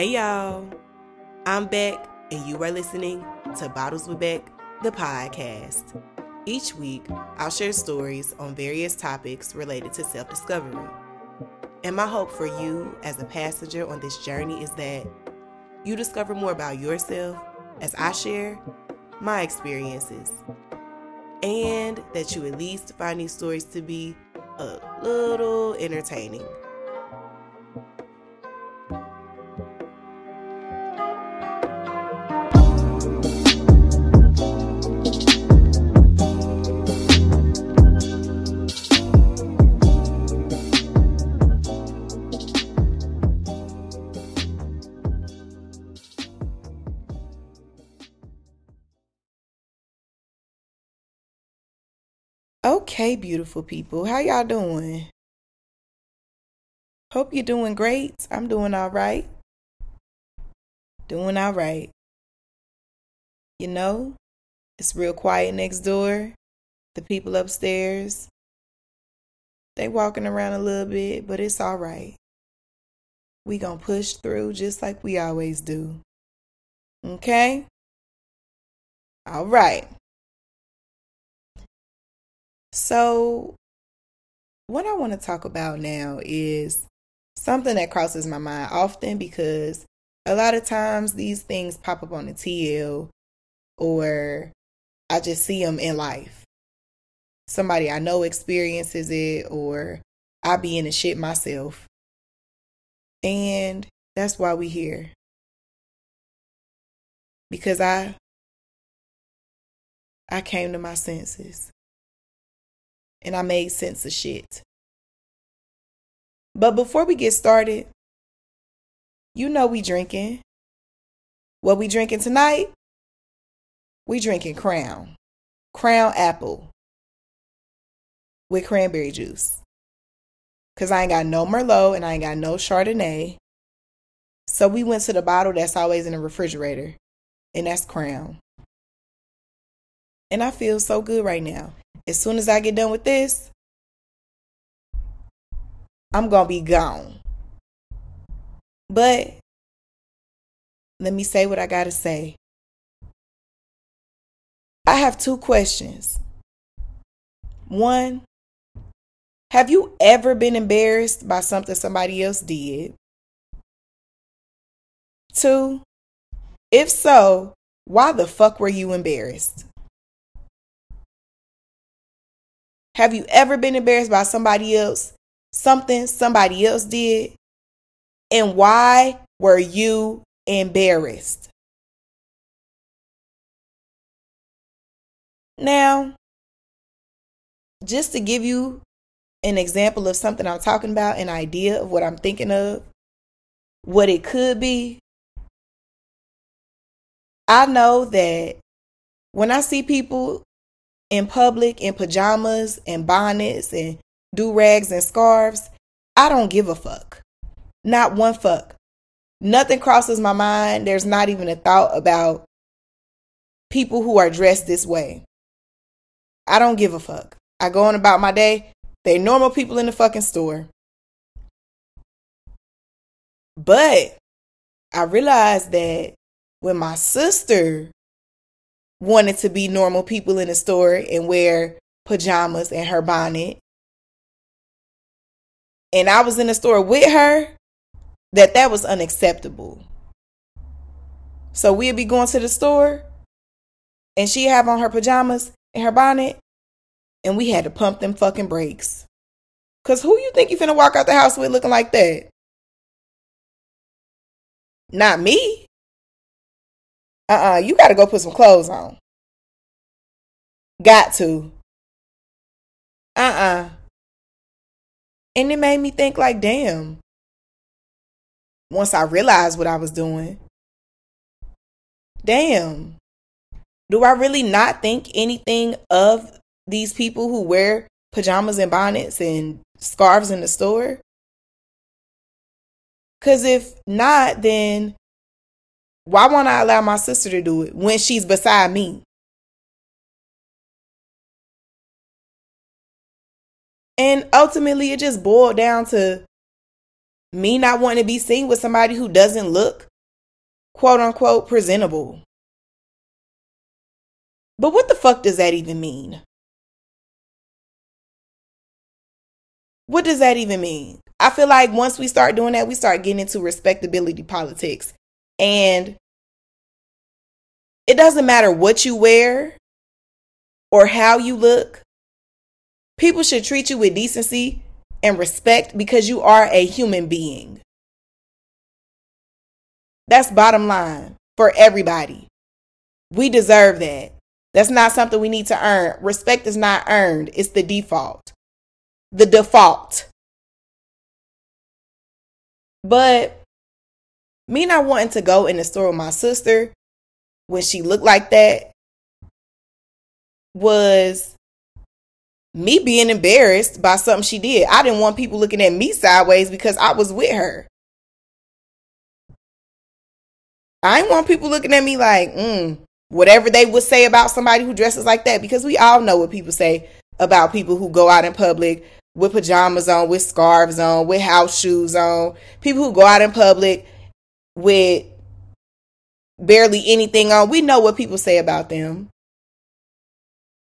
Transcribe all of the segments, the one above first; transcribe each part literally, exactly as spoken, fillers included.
Hey y'all, I'm Beck, and you are listening to Bottles with Beck, the podcast. Each week, I'll share stories on various topics related to self-discovery. And my hope for you as a passenger on this journey is that you discover more about yourself as I share my experiences, and that you at least find these stories to be a little entertaining. Okay, beautiful people. How y'all doing? Hope you're doing great. I'm doing all right. Doing all right. You know, it's real quiet next door. The people upstairs, they walking around a little bit, but it's all right. We gonna push through just like we always do. Okay? All right. So, what I want to talk about now is something that crosses my mind often, because a lot of times these things pop up on the T L, or I just see them in life. Somebody I know experiences it, or I be in the shit myself. And that's why we here. Because I, I came to my senses. And I made sense of shit. But before we get started, you know we drinking. What we drinking tonight? We drinking Crown. Crown apple. With cranberry juice. Because I ain't got no Merlot and I ain't got no Chardonnay. So we went to the bottle that's always in the refrigerator. And that's Crown. And I feel so good right now. As soon as I get done with this, I'm going to be gone. But let me say what I got to say. I have two questions. One, have you ever been embarrassed by something somebody else did? Two, if so, why the fuck were you embarrassed? Have you ever been embarrassed by somebody else, something somebody else did? And why were you embarrassed? Now, just to give you an example of something I'm talking about, an idea of what I'm thinking of, what it could be. I know that when I see people in public, in pajamas and bonnets and do-rags and scarves, I don't give a fuck. Not one fuck. Nothing crosses my mind. There's not even a thought about people who are dressed this way. I don't give a fuck. I go on about my day. They're normal people in the fucking store. But I realized that when my sister wanted to be normal people in the store and wear pajamas and her bonnet, and I was in the store with her, that that was unacceptable. So we'd be going to the store and she'd have on her pajamas and her bonnet, and we had to pump them fucking brakes. Because who you think you finna walk out the house with looking like that? Not me. Uh-uh, you got to go put some clothes on. Got to. Uh-uh. And it made me think like, damn. Once I realized what I was doing. Damn. Do I really not think anything of these people who wear pajamas and bonnets and scarves in the store? Because if not, then why won't I allow my sister to do it when she's beside me? And ultimately, it just boiled down to me not wanting to be seen with somebody who doesn't look quote-unquote presentable. But what the fuck does that even mean? What does that even mean? I feel like once we start doing that, we start getting into respectability politics. And it doesn't matter what you wear or how you look. People should treat you with decency and respect because you are a human being. That's bottom line for everybody. We deserve that. That's not something we need to earn. Respect is not earned. It's the default. The default. But me not wanting to go in the store with my sister when she looked like that was me being embarrassed by something she did. I didn't want people looking at me sideways because I was with her. I didn't want people looking at me like, mm, whatever they would say about somebody who dresses like that, because we all know what people say about people who go out in public with pajamas on, with scarves on, with house shoes on, people who go out in public with barely anything on. We know what people say about them.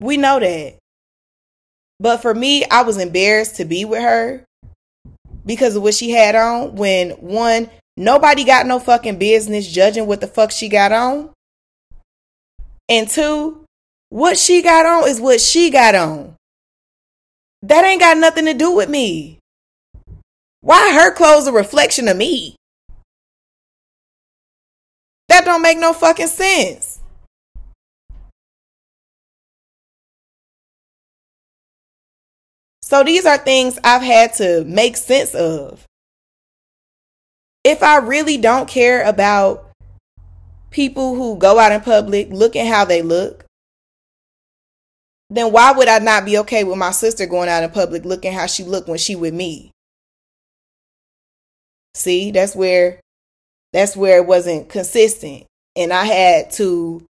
We know that. But for me, I was embarrassed to be with her because of what she had on, when one, nobody got no fucking business judging what the fuck she got on. And two, what she got on is what she got on. That ain't got nothing to do with me. Why her clothes a reflection of me? That don't make no fucking sense. So these are things I've had to make sense of. If I really don't care about people who go out in public looking how they look, then why would I not be okay with my sister going out in public looking how she looked when she with me? See, that's where that's where it wasn't consistent. And I had to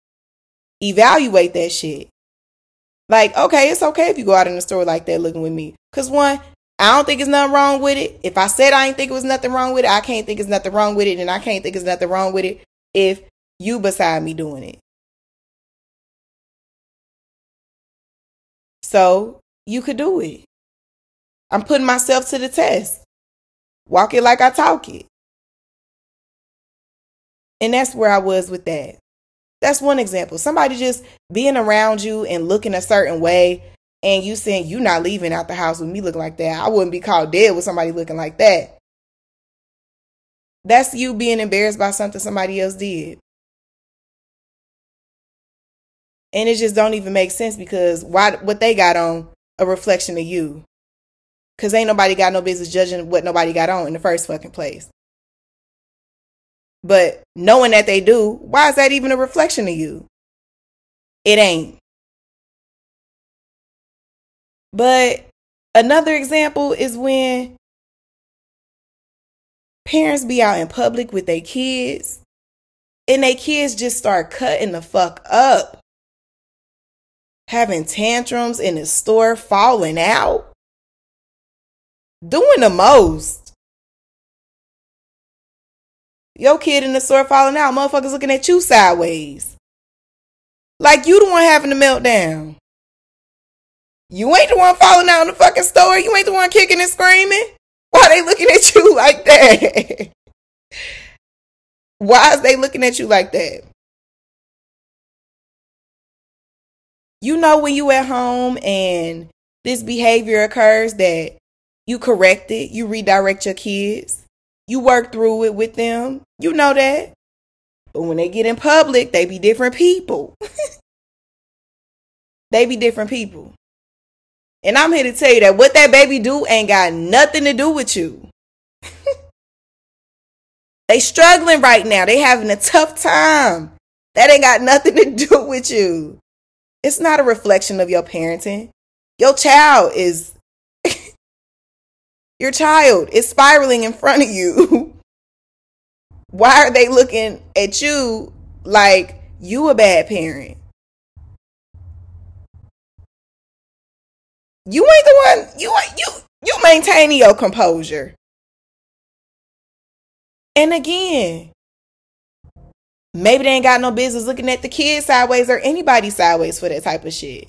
evaluate that shit. Like, okay, it's okay if you go out in the store like that looking with me. Because one, I don't think there's nothing wrong with it. If I said I ain't think it was nothing wrong with it, I can't think there's nothing wrong with it. And I can't think there's nothing wrong with it if you beside me doing it. So you could do it. I'm putting myself to the test. Walk it like I talk it. And that's where I was with that. That's one example. Somebody just being around you and looking a certain way, and you saying, you're not leaving out the house with me looking like that. I wouldn't be called dead with somebody looking like that. That's you being embarrassed by something somebody else did. And it just don't even make sense, because why what they got on a reflection of you. Because ain't nobody got no business judging what nobody got on in the first fucking place. But knowing that they do, why is that even a reflection of you? It ain't. But another example is when parents be out in public with their kids and their kids just start cutting the fuck up. Having tantrums in the store, falling out, doing the most. Your kid in the store falling out, motherfuckers looking at you sideways. Like you the one having the meltdown. You ain't the one falling out in the fucking store. You ain't the one kicking and screaming. Why they looking at you like that? Why is they looking at you like that? You know when you at home and this behavior occurs that you correct it, you redirect your kids, you work through it with them. You know that. But when they get in public, they be different people. They be different people. And I'm here to tell you that what that baby do ain't got nothing to do with you. They struggling right now. They having a tough time. That ain't got nothing to do with you. It's not a reflection of your parenting. Your child is, your child is spiraling in front of you. Why are they looking at you like you a bad parent? You ain't the one, you, you, you maintaining your composure. And again, Maybe they ain't got no business looking at the kids sideways or anybody sideways for that type of shit.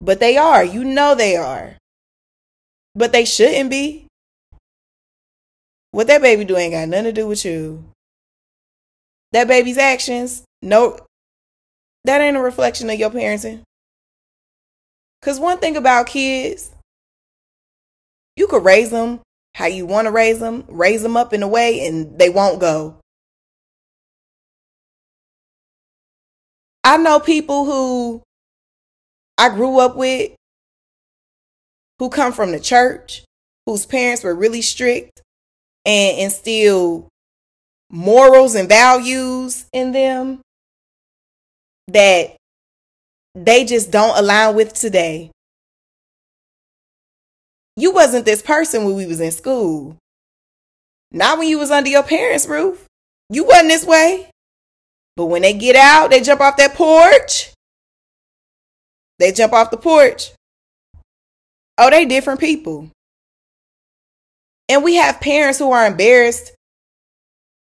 But they are. You know they are. But they shouldn't be. What that baby do ain't got nothing to do with you. That baby's actions, no, that ain't a reflection of your parenting. Because one thing about kids, you could raise them how you want to raise them, raise them up in a way, and they won't go. I know people who I grew up with, who come from the church, whose parents were really strict and instilled morals and values in them that they just don't align with today. You wasn't this person when we was in school. Not when you was under your parents' roof. You wasn't this way. But when they get out, they jump off that porch. They jump off the porch. Oh, they different people. And we have parents who are embarrassed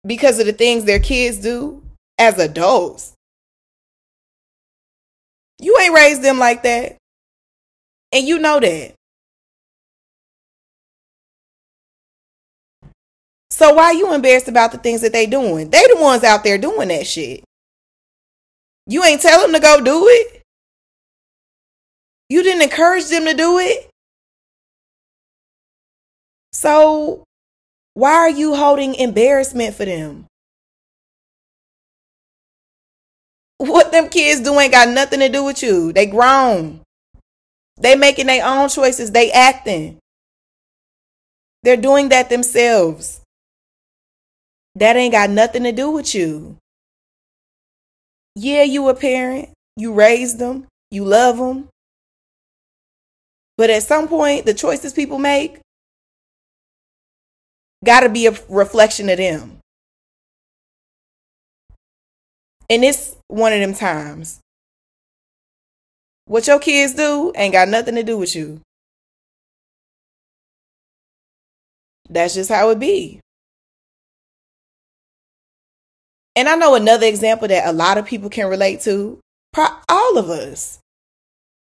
because of the things their kids do as adults. You ain't raised them like that. And you know that. So why are you embarrassed about the things that they doing? They the ones out there doing that shit. You ain't tell them to go do it. You didn't encourage them to do it. So why are you holding embarrassment for them? What them kids do ain't got nothing to do with you. They grown. They making their own choices. They acting. They're doing that themselves. That ain't got nothing to do with you. Yeah, you a parent. You raised them. You love them. But at some point, the choices people make got to be a reflection of them. And it's one of them times. What your kids do ain't got nothing to do with you. That's just how it be. And I know another example that a lot of people can relate to, all of us.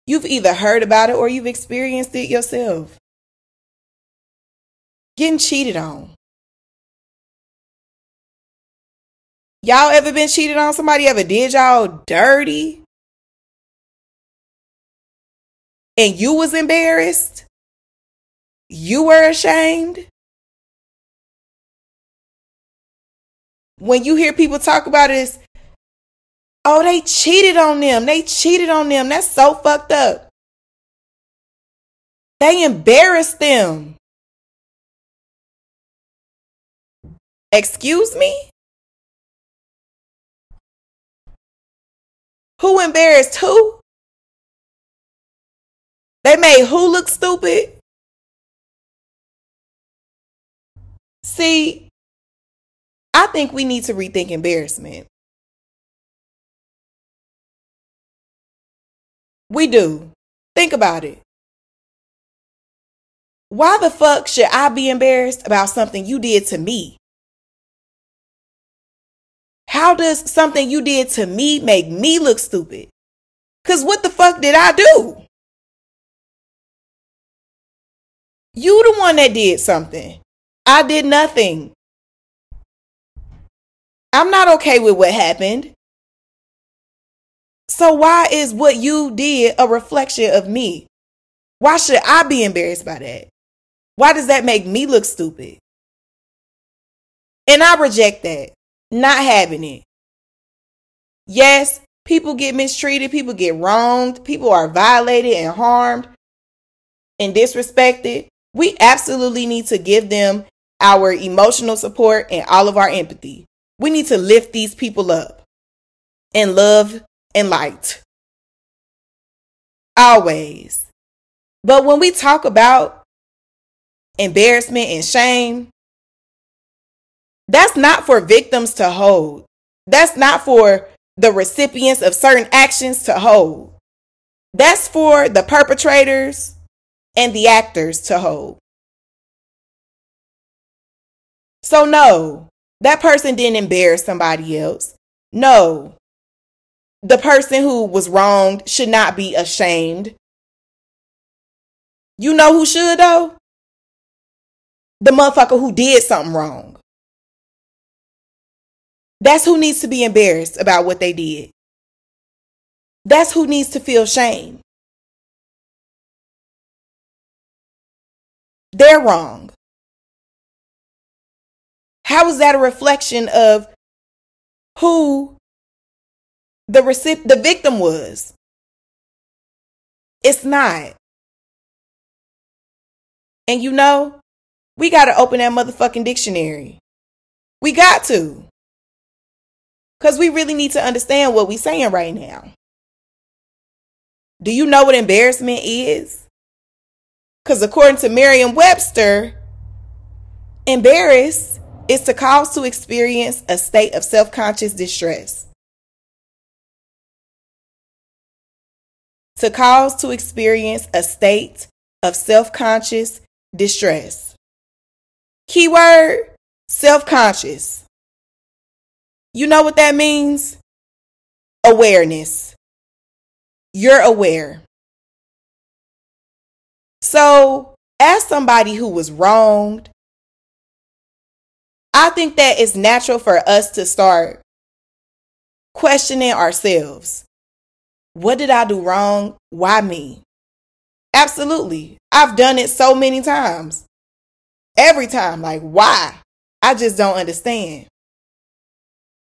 You've either heard about it or you've experienced it yourself. Getting cheated on. Y'all ever been cheated on? Somebody ever did y'all dirty? And you was embarrassed? You were ashamed? When you hear people talk about it, oh, they cheated on them. They cheated on them. That's so fucked up. They embarrassed them. Excuse me? Who embarrassed who? They made who look stupid? See, I think we need to rethink embarrassment. We do. Think about it. Why the fuck should I be embarrassed about something you did to me? How does something you did to me make me look stupid? Because what the fuck did I do? You the one that did something. I did nothing. I'm not okay with what happened. So why is what you did a reflection of me? Why should I be embarrassed by that? Why does that make me look stupid? And I reject that. Not having it. Yes, people get mistreated. People get wronged. People are violated and harmed and disrespected. We absolutely need to give them our emotional support and all of our empathy. We need to lift these people up and love and light. Always. But when we talk about embarrassment and shame, that's not for victims to hold. That's not for the recipients of certain actions to hold. That's for the perpetrators and the actors to hold. So no, That person didn't embarrass somebody else. No, the person who was wronged should not be ashamed. You know who should, though? The motherfucker who did something wrong. That's who needs to be embarrassed about what they did. That's who needs to feel shame. They're wrong. How is that a reflection of who the recip- the victim was? It's not. And you know, we got to open that motherfucking dictionary. We got to. Because we really need to understand what we're saying right now. Do you know what embarrassment is? Because according to Merriam-Webster, embarrass is to cause to experience a state of self-conscious distress. To cause to experience a state of self-conscious distress. Keyword, self-conscious. You know what that means? Awareness. You're aware. So, as somebody who was wronged, I think that it's natural for us to start questioning ourselves. What did I do wrong? Why me? Absolutely. I've done it so many times. Every time. Like, why? I just don't understand.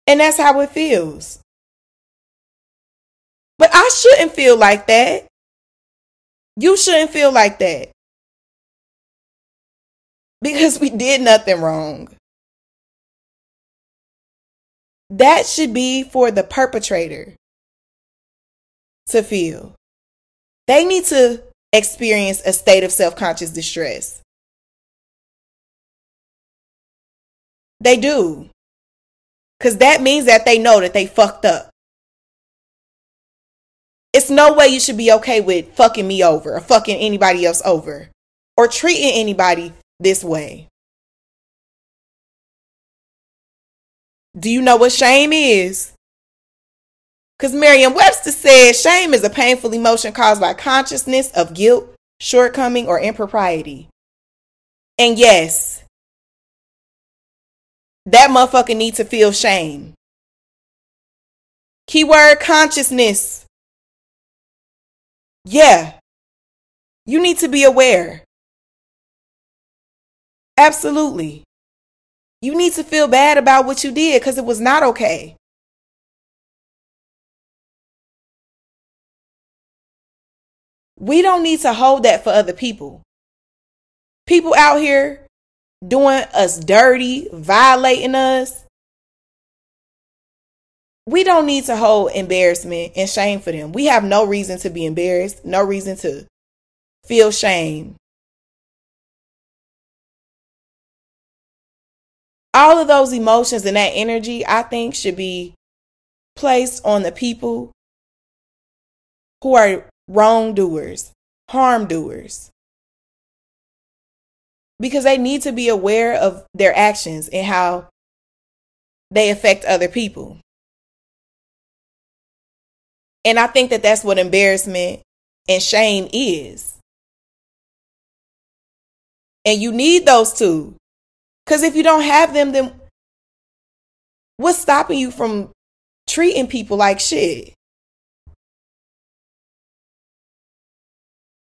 And that's how it feels. But I shouldn't feel like that. You shouldn't feel like that. Because we did nothing wrong. That should be for the perpetrator to feel. They need to experience a state of self-conscious distress. They do. Because that means that they know that they fucked up. It's no way you should be okay with fucking me over or fucking anybody else over or treating anybody this way. Do you know what shame is? Because Merriam-Webster said shame is a painful emotion caused by consciousness of guilt, shortcoming, or impropriety. And yes, that motherfucker needs to feel shame. Keyword, consciousness. Yeah, you need to be aware. Absolutely. You need to feel bad about what you did because it was not okay. We don't need to hold that for other people. People out here doing us dirty, violating us. We don't need to hold embarrassment and shame for them. We have no reason to be embarrassed, no reason to feel shame. All of those emotions and that energy, I think, should be placed on the people who are wrongdoers, harm doers, because they need to be aware of their actions and how they affect other people. And I think that that's what embarrassment and shame is. And you need those two. Because if you don't have them, then what's stopping you from treating people like shit?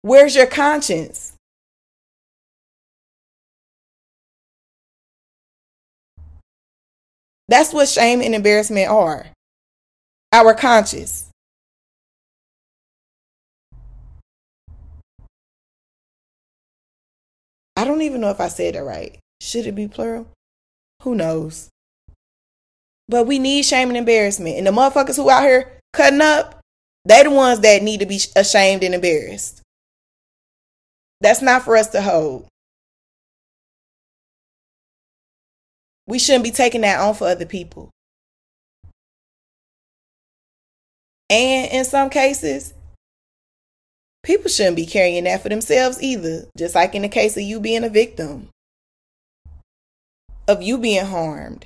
Where's your conscience? That's what shame and embarrassment are. Our conscience. I don't even know if I said it right. Should it be plural? Who knows? But we need shame and embarrassment. And the motherfuckers who out here cutting up, they the ones that need to be ashamed and embarrassed. That's not for us to hold. We shouldn't be taking that on for other people. And in some cases, people shouldn't be carrying that for themselves either. Just like in the case of you being a victim. Of you being harmed.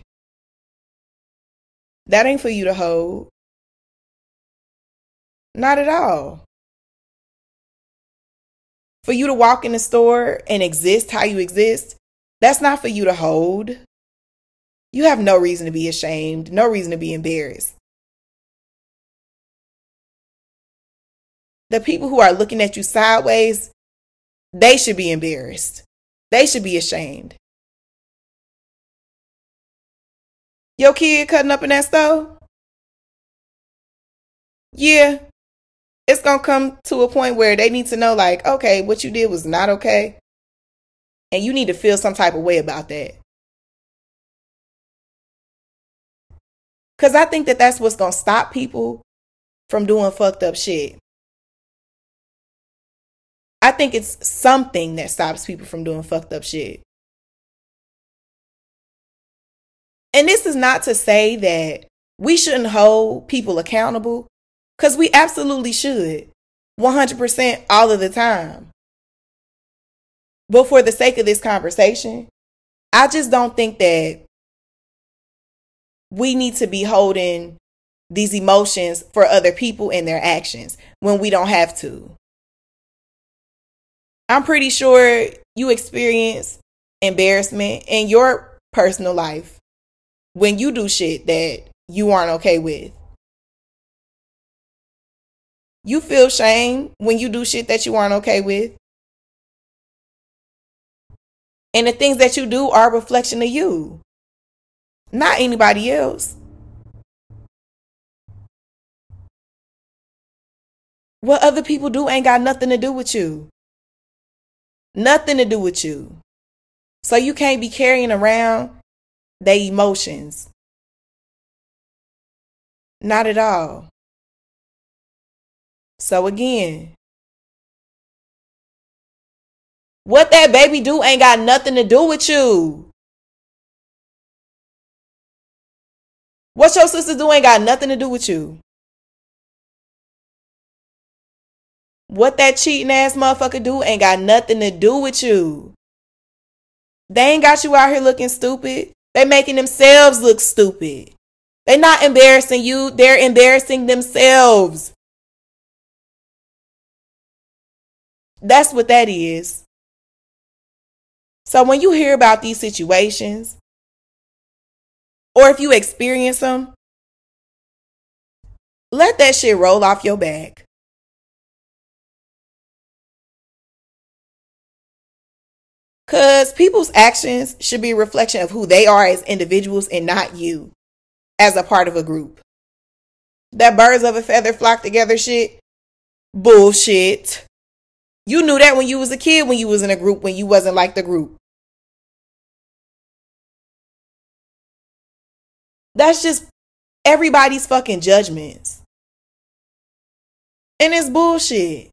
That ain't for you to hold. Not at all. For you to walk in the store and exist how you exist, that's not for you to hold. You have no reason to be ashamed, no reason to be embarrassed. The people who are looking at you sideways, they should be embarrassed. They should be ashamed. Your kid cutting up in that store? Yeah. It's going to come to a point where they need to know, like, okay, what you did was not okay. And you need to feel some type of way about that. Because I think that that's what's going to stop people from doing fucked up shit. I think it's something that stops people from doing fucked up shit. And this is not to say that we shouldn't hold people accountable, because we absolutely should, one hundred percent all of the time. But for the sake of this conversation, I just don't think that we need to be holding these emotions for other people and their actions when we don't have to. I'm pretty sure you experience embarrassment in your personal life when you do shit that you aren't okay with. You feel shame when you do shit that you aren't okay with. And the things that you do are a reflection of you, not anybody else. What other people do ain't got nothing to do with you. Nothing to do with you. So you can't be carrying around their emotions. Not at all. So again, what that baby do ain't got nothing to do with you. What your sister do ain't got nothing to do with you. What that cheating ass motherfucker do ain't got nothing to do with you. They ain't got you out here looking stupid. They making themselves look stupid. They not embarrassing you. They're embarrassing themselves. That's what that is. So when you hear about these situations, or if you experience them, let that shit roll off your back. Because people's actions should be a reflection of who they are as individuals and not you as a part of a group. That birds of a feather flock together shit, bullshit. You knew that when you was a kid, when you was in a group, when you wasn't like the group. That's just everybody's fucking judgments. And it's bullshit.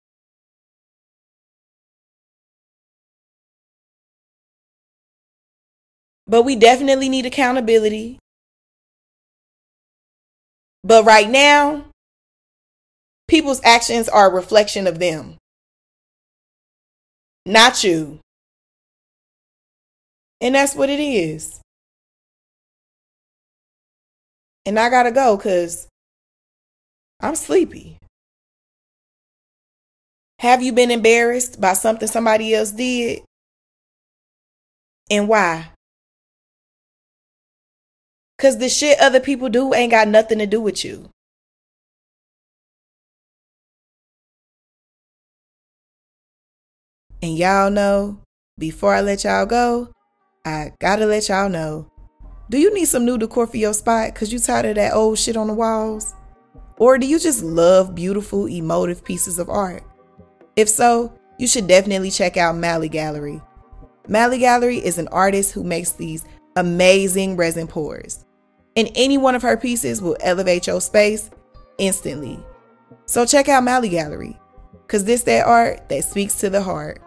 But we definitely need accountability. But right now, people's actions are a reflection of them, not you. And that's what it is. And I gotta go because I'm sleepy. Have you been embarrassed by something somebody else did? And why? Because the shit other people do ain't got nothing to do with you. And y'all know, before I let y'all go, I gotta let y'all know. Do you need some new decor for your spot because you tired of that old shit on the walls? Or do you just love beautiful, emotive pieces of art? If so, you should definitely check out Mally Gallery. Mally Gallery is an artist who makes these amazing resin pours, and any one of her pieces will elevate your space instantly. So check out Mally Gallery, because this that art that speaks to the heart.